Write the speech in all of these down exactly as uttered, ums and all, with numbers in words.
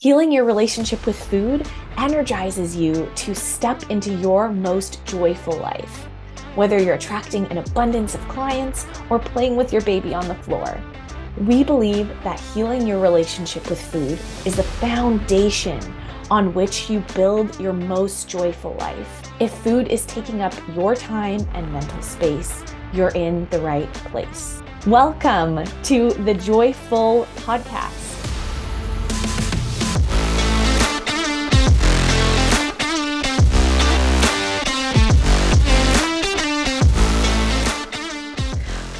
Healing your relationship with food energizes you to step into your most joyful life, whether you're attracting an abundance of clients or playing with your baby on the floor. We believe that healing your relationship with food is the foundation on which you build your most joyful life. If food is taking up your time and mental space, you're in the right place. Welcome to the Joyful Podcast.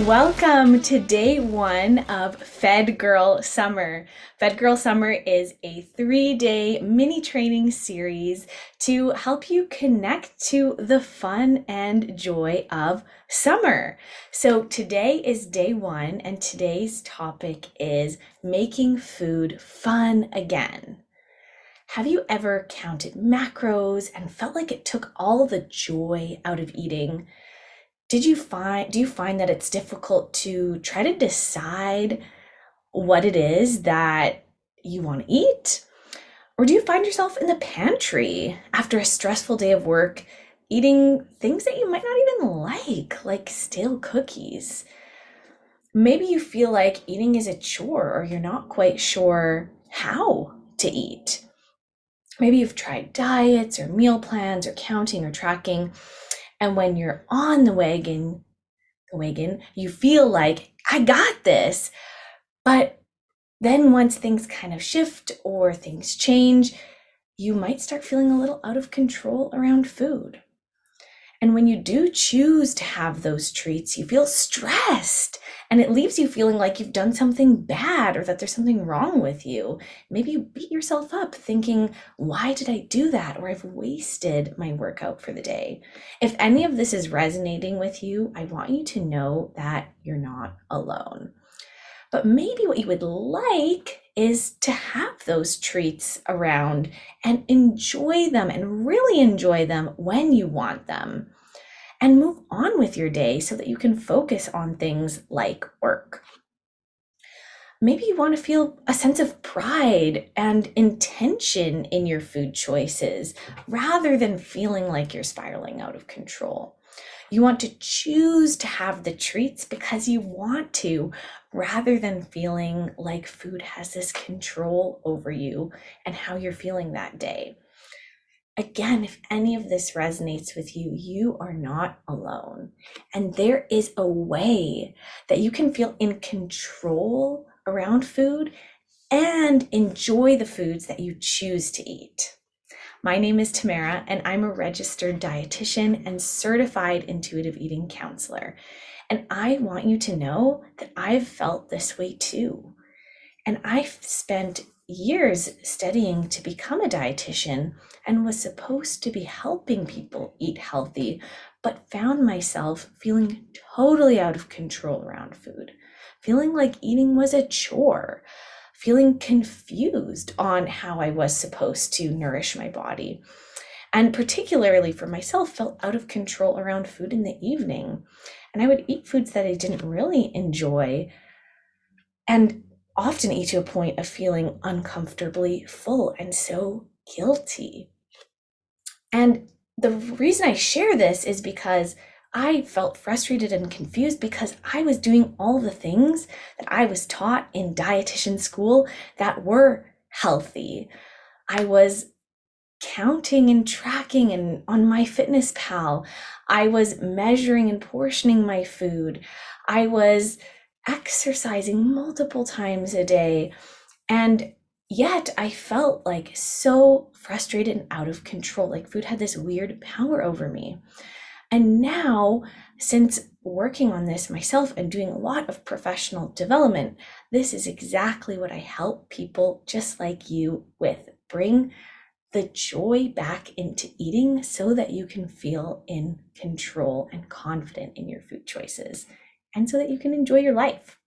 Welcome to day one of Fed Girl Summer. Fed Girl Summer is a three-day mini training series to help you connect to the fun and joy of summer. So today is day one, and today's topic is making food fun again. Have you ever counted macros and felt like it took all the joy out of eating? Did you find, do you find that it's difficult to try to decide what it is that you want to eat? Or do you find yourself in the pantry after a stressful day of work, eating things that you might not even like, like stale cookies? Maybe you feel like eating is a chore, or you're not quite sure how to eat. Maybe you've tried diets or meal plans or counting or tracking, and when you're on the wagon, the wagon, you feel like, I got this. But then once things kind of shift or things change, you might start feeling a little out of control around food. And when you do choose to have those treats, you feel stressed, and it leaves you feeling like you've done something bad or that there's something wrong with you. Maybe you beat yourself up thinking, why did I do that? Or I've wasted my workout for the day. If any of this is resonating with you, I want you to know that you're not alone. But maybe what you would like is to have those treats around and enjoy them and really enjoy them when you want them, and move on with your day so that you can focus on things like work. Maybe you want to feel a sense of pride and intention in your food choices rather than feeling like you're spiraling out of control. You want to choose to have the treats because you want to, rather than feeling like food has this control over you and how you're feeling that day. Again, if any of this resonates with you, you are not alone. And there is a way that you can feel in control around food and enjoy the foods that you choose to eat. My name is Tamara, and I'm a registered dietitian and certified intuitive eating counselor. And I want you to know that I've felt this way too. And I've spent years studying to become a dietitian and was supposed to be helping people eat healthy, but found myself feeling totally out of control around food, feeling like eating was a chore, feeling confused on how I was supposed to nourish my body, and particularly for myself, felt out of control around food in the evening. And I would eat foods that I didn't really enjoy, and often eat to a point of feeling uncomfortably full and so guilty. And the reason I share this is because I felt frustrated and confused because I was doing all the things that I was taught in dietitian school that were healthy. I was counting and tracking and on MyFitnessPal. I was measuring and portioning my food. I was exercising multiple times a day, and yet I felt like so frustrated and out of control, like food had this weird power over me. And now, since working on this myself and doing a lot of professional development, this is exactly what I help people just like you with. Bring the joy back into eating so that you can feel in control and confident in your food choices, and so that you can enjoy your life.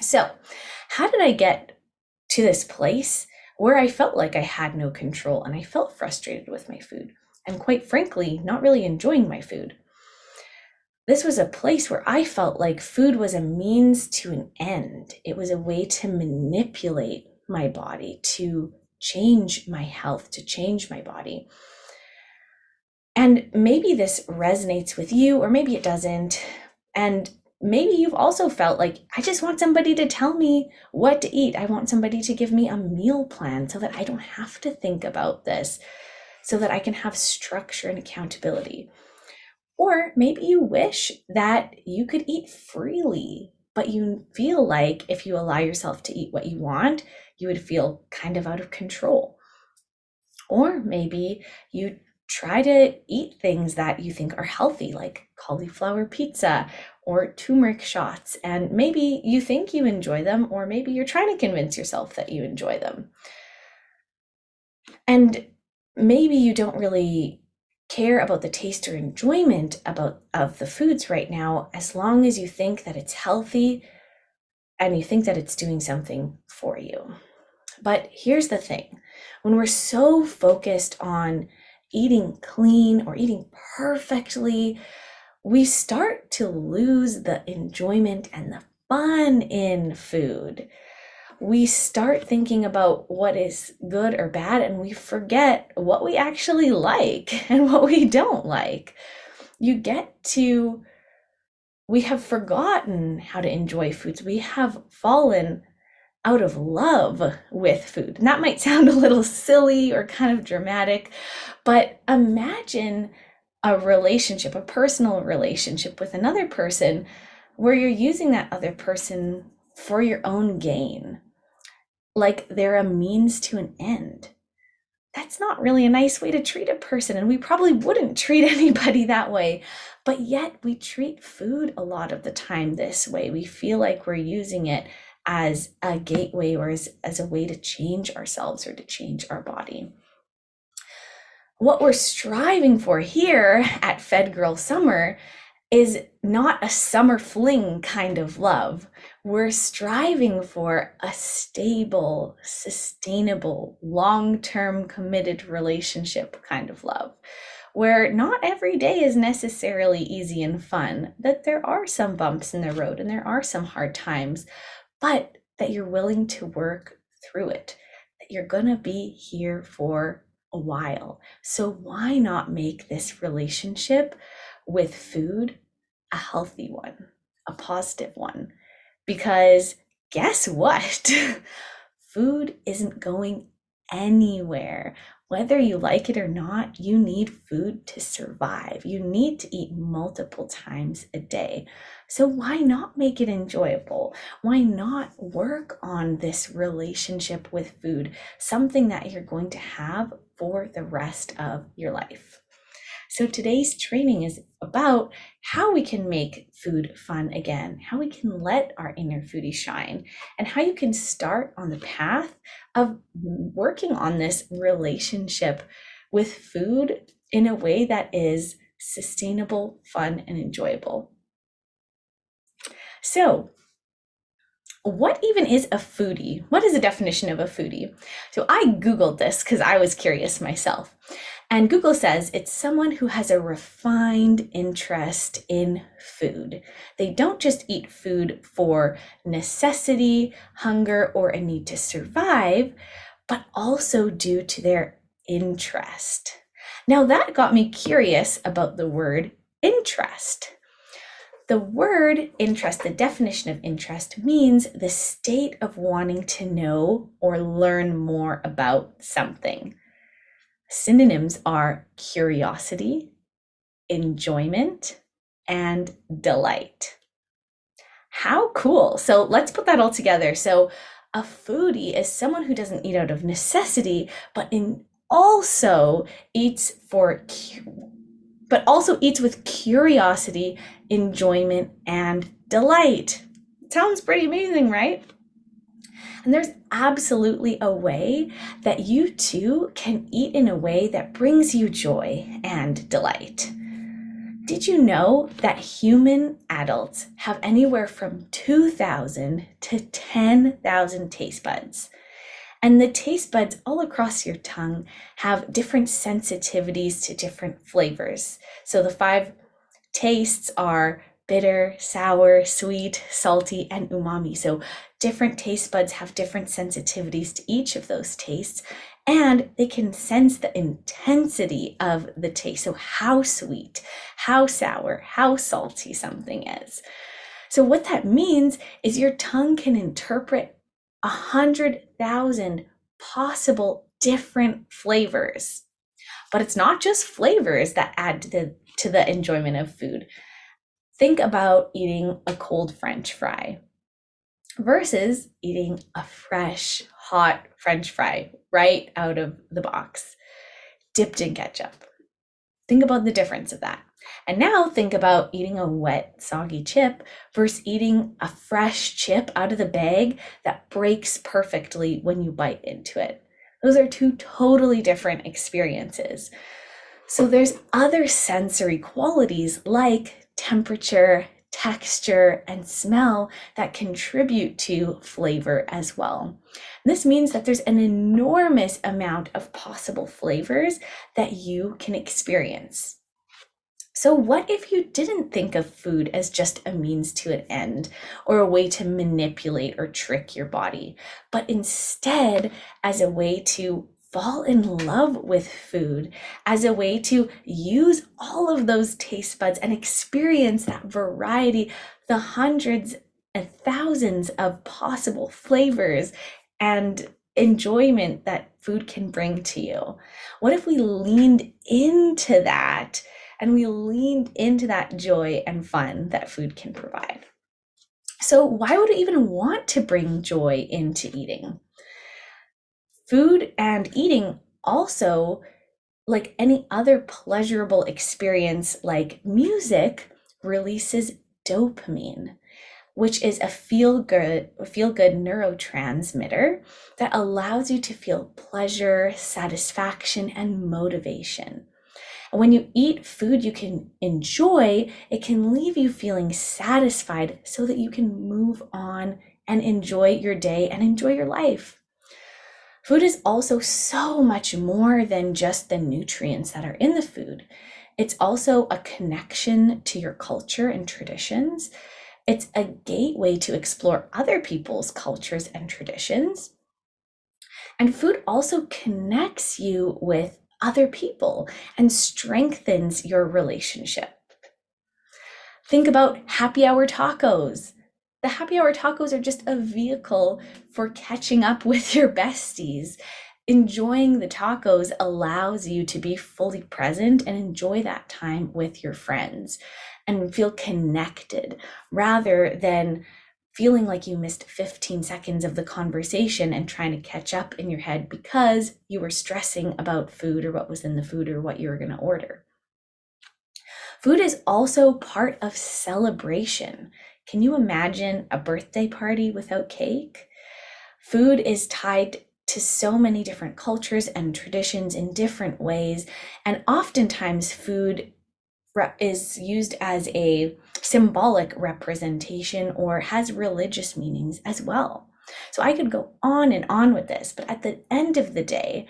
So, how did I get to this place where I felt like I had no control and I felt frustrated with my food, and quite frankly, not really enjoying my food? This was a place where I felt like food was a means to an end. It was a way to manipulate my body, to change my health, to change my body. And maybe this resonates with you, or maybe it doesn't. And maybe you've also felt like, I just want somebody to tell me what to eat. I want somebody to give me a meal plan so that I don't have to think about this, so that I can have structure and accountability. Or maybe you wish that you could eat freely, but you feel like if you allow yourself to eat what you want, you would feel kind of out of control. Or maybe you try to eat things that you think are healthy, like cauliflower pizza or turmeric shots, and maybe you think you enjoy them, or maybe you're trying to convince yourself that you enjoy them. And maybe you don't really care about the taste or enjoyment about of the foods right now, as long as you think that it's healthy and you think that it's doing something for you. But here's the thing, when we're so focused on eating clean or eating perfectly, we start to lose the enjoyment and the fun in food. We start thinking about what is good or bad, and we forget what we actually like and what we don't like. You get to, we have forgotten how to enjoy foods. We have fallen out of love with food. And that might sound a little silly or kind of dramatic, but imagine a relationship, a personal relationship with another person, where you're using that other person for your own gain, like they're a means to an end. That's not really a nice way to treat a person, and we probably wouldn't treat anybody that way, but yet we treat food a lot of the time this way. We feel like we're using it as a gateway, or as, as a way to change ourselves or to change our body. What we're striving for here at Fed Girl Summer is not a summer fling kind of love. We're striving for a stable, sustainable, long-term committed relationship kind of love, where not every day is necessarily easy and fun, that there are some bumps in the road and there are some hard times, but that you're willing to work through it, that you're gonna be here for a while. So why not make this relationship with food a healthy one, a positive one? Because guess what? Food isn't going anywhere. Whether you like it or not, you need food to survive. You need to eat multiple times a day. So why not make it enjoyable? Why not work on this relationship with food, something that you're going to have for the rest of your life? So today's training is about how we can make food fun again, how we can let our inner foodie shine, and how you can start on the path of working on this relationship with food in a way that is sustainable, fun, and enjoyable. So what even is a foodie? What is the definition of a foodie? So I Googled this because I was curious myself. And Google says it's someone who has a refined interest in food. They don't just eat food for necessity, hunger, or a need to survive, but also due to their interest. Now that got me curious about the word interest. The word interest, the definition of interest, means the state of wanting to know or learn more about something. Synonyms are curiosity, enjoyment, and delight. How cool. So let's put that all together. So a foodie is someone who doesn't eat out of necessity, but in also eats for, but also eats with curiosity, enjoyment, and delight. Sounds pretty amazing, right? And there's absolutely a way that you too can eat in a way that brings you joy and delight. Did you know that human adults have anywhere from two thousand to ten thousand taste buds? And the taste buds all across your tongue have different sensitivities to different flavors. So the five tastes are bitter, sour, sweet, salty, and umami. So different taste buds have different sensitivities to each of those tastes, and they can sense the intensity of the taste. So how sweet, how sour, how salty something is. So what that means is your tongue can interpret a hundred thousand possible different flavors. But it's not just flavors that add to the, to the enjoyment of food. Think about eating a cold French fry versus eating a fresh, hot French fry right out of the box, dipped in ketchup. Think about the difference of that. And now think about eating a wet, soggy chip versus eating a fresh chip out of the bag that breaks perfectly when you bite into it. Those are two totally different experiences. So there's other sensory qualities like temperature, texture, and smell that contribute to flavor as well. This means that there's an enormous amount of possible flavors that you can experience. So what if you didn't think of food as just a means to an end or a way to manipulate or trick your body, but instead as a way to fall in love with food, as a way to use all of those taste buds and experience that variety, the hundreds and thousands of possible flavors and enjoyment that food can bring to you? What if we leaned into that? And we leaned into that joy and fun that food can provide. So why would we even want to bring joy into eating? Food and eating also, like any other pleasurable experience like music, releases dopamine, which is a feel-good, feel-good neurotransmitter that allows you to feel pleasure, satisfaction, and motivation. When you eat food you can enjoy, it can leave you feeling satisfied so that you can move on and enjoy your day and enjoy your life. Food is also so much more than just the nutrients that are in the food. It's also a connection to your culture and traditions. It's a gateway to explore other people's cultures and traditions. And food also connects you with other people and strengthens your relationship. Think about happy hour tacos. The happy hour tacos are just a vehicle for catching up with your besties. Enjoying the tacos allows you to be fully present and enjoy that time with your friends and feel connected rather than feeling like you missed fifteen seconds of the conversation and trying to catch up in your head because you were stressing about food or what was in the food or what you were going to order. Food is also part of celebration. Can you imagine a birthday party without cake? Food is tied to so many different cultures and traditions in different ways, and oftentimes food is used as a symbolic representation or has religious meanings as well. So I could go on and on with this, but at the end of the day,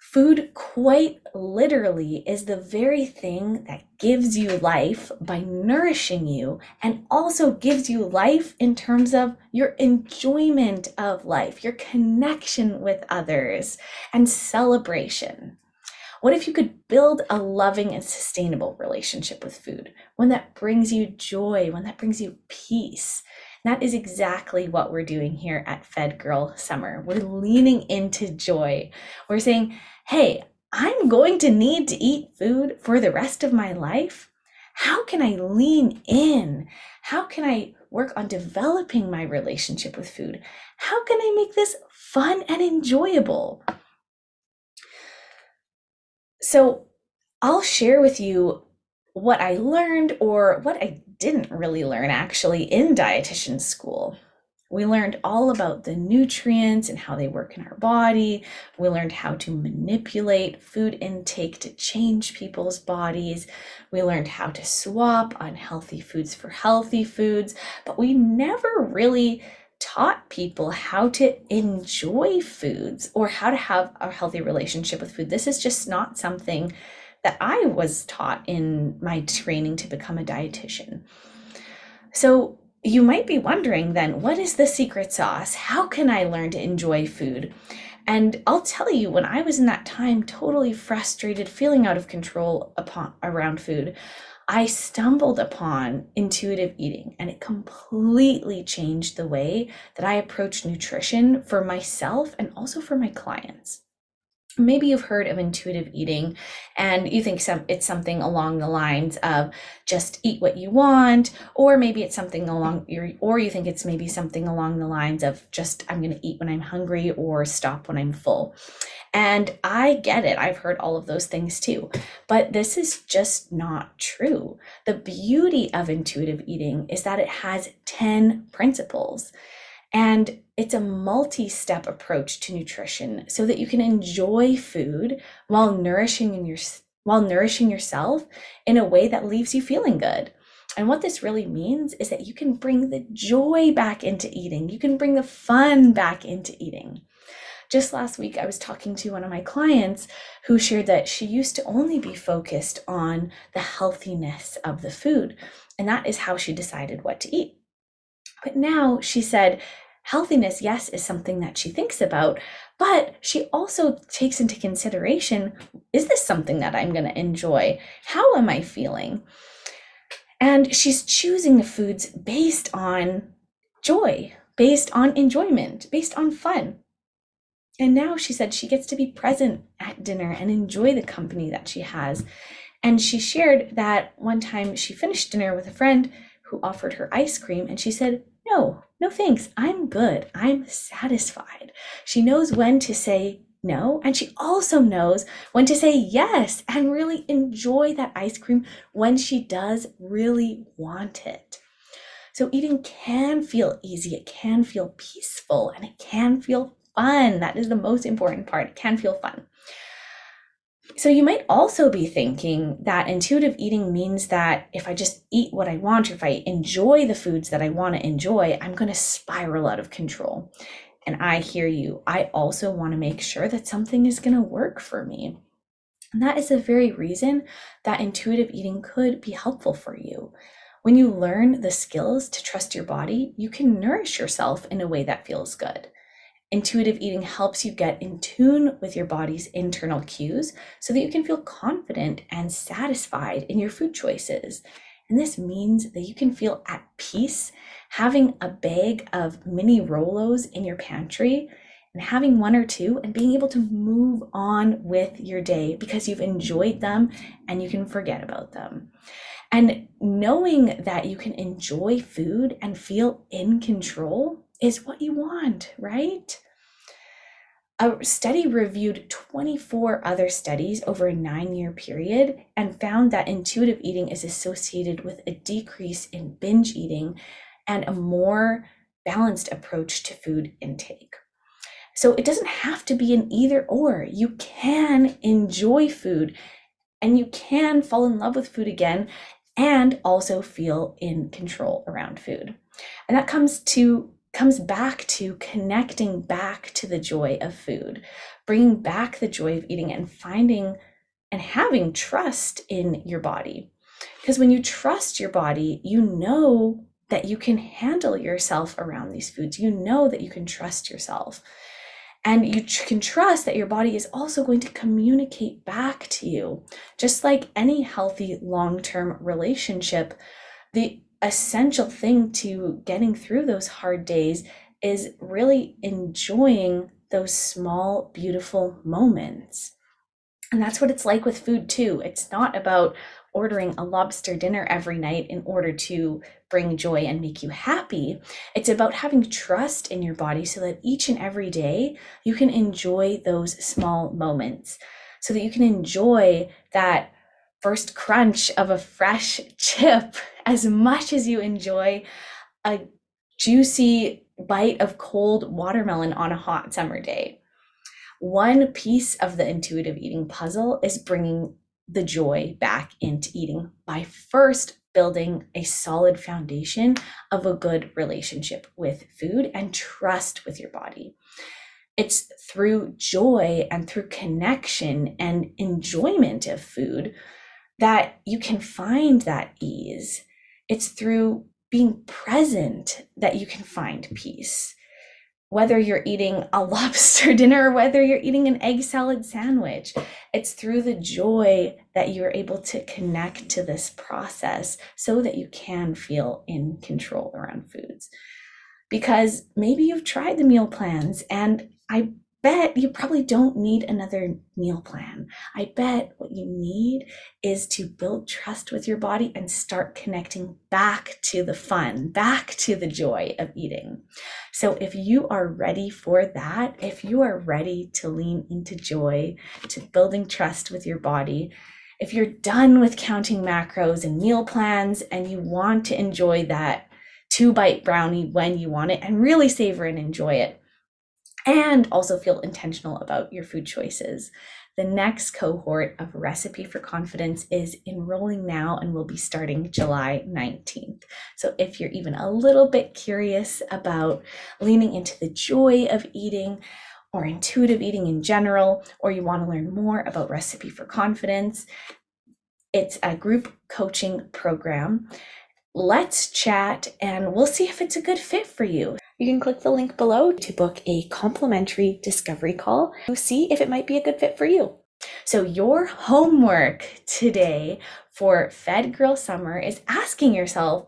food quite literally is the very thing that gives you life by nourishing you and also gives you life in terms of your enjoyment of life, your connection with others, and celebration. What if you could build a loving and sustainable relationship with food? One that brings you joy, one that brings you peace. And that is exactly what we're doing here at Fed Girl Summer. We're leaning into joy. We're saying, hey, I'm going to need to eat food for the rest of my life. How can I lean in? How can I work on developing my relationship with food? How can I make this fun and enjoyable? So I'll share with you what I learned, or what I didn't really learn actually, in dietitian school. We learned all about the nutrients and how they work in our body. We learned how to manipulate food intake to change people's bodies. We learned how to swap unhealthy foods for healthy foods, but we never really taught people how to enjoy foods or how to have a healthy relationship with food. This is just not something that I was taught in my training to become a dietitian. So you might be wondering then, what is the secret sauce? How can I learn to enjoy food? And I'll tell you, when I was in that time, totally frustrated, feeling out of control upon around food, I stumbled upon intuitive eating, and it completely changed the way that I approach nutrition for myself and also for my clients. Maybe you've heard of intuitive eating, and you think some, it's something along the lines of just eat what you want, or maybe it's something along your, or you think it's maybe something along the lines of just I'm going to eat when I'm hungry or stop when I'm full. And I get it. I've heard all of those things too, but this is just not true. The beauty of intuitive eating is that it has ten principles, and it's a multi-step approach to nutrition so that you can enjoy food while nourishing in your, while nourishing yourself in a way that leaves you feeling good. And what this really means is that you can bring the joy back into eating. You can bring the fun back into eating. Just last week, I was talking to one of my clients who shared that she used to only be focused on the healthiness of the food, and that is how she decided what to eat. But now she said, healthiness, yes, is something that she thinks about, but she also takes into consideration, is this something that I'm going to enjoy? How am I feeling? And she's choosing the foods based on joy, based on enjoyment, based on fun. And now she said she gets to be present at dinner and enjoy the company that she has. And she shared that one time she finished dinner with a friend who offered her ice cream, and she said, no, no thanks, I'm good, I'm satisfied. She knows when to say no, and she also knows when to say yes and really enjoy that ice cream when she does really want it. So eating can feel easy, it can feel peaceful, and it can feel fun. That is the most important part. It can feel fun. So you might also be thinking that intuitive eating means that if I just eat what I want, or if I enjoy the foods that I want to enjoy, I'm going to spiral out of control. And I hear you. I also want to make sure that something is going to work for me. And that is the very reason that intuitive eating could be helpful for you. When you learn the skills to trust your body, you can nourish yourself in a way that feels good. Intuitive eating helps you get in tune with your body's internal cues so that you can feel confident and satisfied in your food choices. And this means that you can feel at peace having a bag of mini Rolos in your pantry and having one or two and being able to move on with your day because you've enjoyed them and you can forget about them. And knowing that you can enjoy food and feel in control is what you want, right? A study reviewed twenty-four other studies over a nine-year period and found that intuitive eating is associated with a decrease in binge eating and a more balanced approach to food intake. So it doesn't have to be an either or. You can enjoy food and you can fall in love with food again and also feel in control around food. And that comes to comes back to connecting back to the joy of food, bringing back the joy of eating and finding and having trust in your body. Because when you trust your body, you know that you can handle yourself around these foods. You know that you can trust yourself. And you can trust that your body is also going to communicate back to you. Just like any healthy long-term relationship, the essential thing to getting through those hard days is really enjoying those small, beautiful moments. And that's what it's like with food too. It's not about ordering a lobster dinner every night in order to bring joy and make you happy. It's about having trust in your body so that each and every day you can enjoy those small moments, so that you can enjoy that first crunch of a fresh chip as much as you enjoy a juicy bite of cold watermelon on a hot summer day. One piece of the intuitive eating puzzle is bringing the joy back into eating by first building a solid foundation of a good relationship with food and trust with your body. It's through joy and through connection and enjoyment of food that you can find that ease. It's through being present that you can find peace. whether you're eating a lobster dinner or whether you're eating an egg salad sandwich, it's through the joy that you're able to connect to this process so that you can feel in control around foods. Because maybe you've tried the meal plans, and I bet you probably don't need another meal plan. I bet what you need is to build trust with your body and start connecting back to the fun, back to the joy of eating. So if you are ready for that, if you are ready to lean into joy, to building trust with your body, if you're done with counting macros and meal plans and you want to enjoy that two bite brownie when you want it and really savor and enjoy it, and also feel intentional about your food choices, the next cohort of Recipe for Confidence is enrolling now and will be starting July nineteenth. So if you're even a little bit curious about leaning into the joy of eating or intuitive eating in general, or you want to learn more about Recipe for Confidence, it's a group coaching program. Let's chat and we'll see if it's a good fit for you. You can click the link below to book a complimentary discovery call to see if it might be a good fit for you. So your homework today for Fed Girl Summer is asking yourself,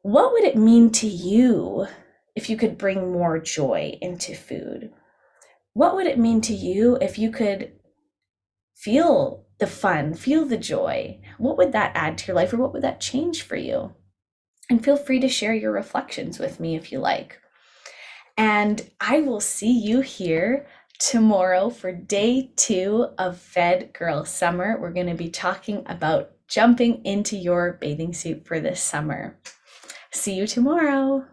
what would it mean to you if you could bring more joy into food? What would it mean to you if you could feel the fun, feel the joy? What would that add to your life, or what would that change for you? And feel free to share your reflections with me if you like. And I will see you here tomorrow for day two of Fed Girl Summer. We're going to be talking about jumping into your bathing suit for this summer. See you tomorrow.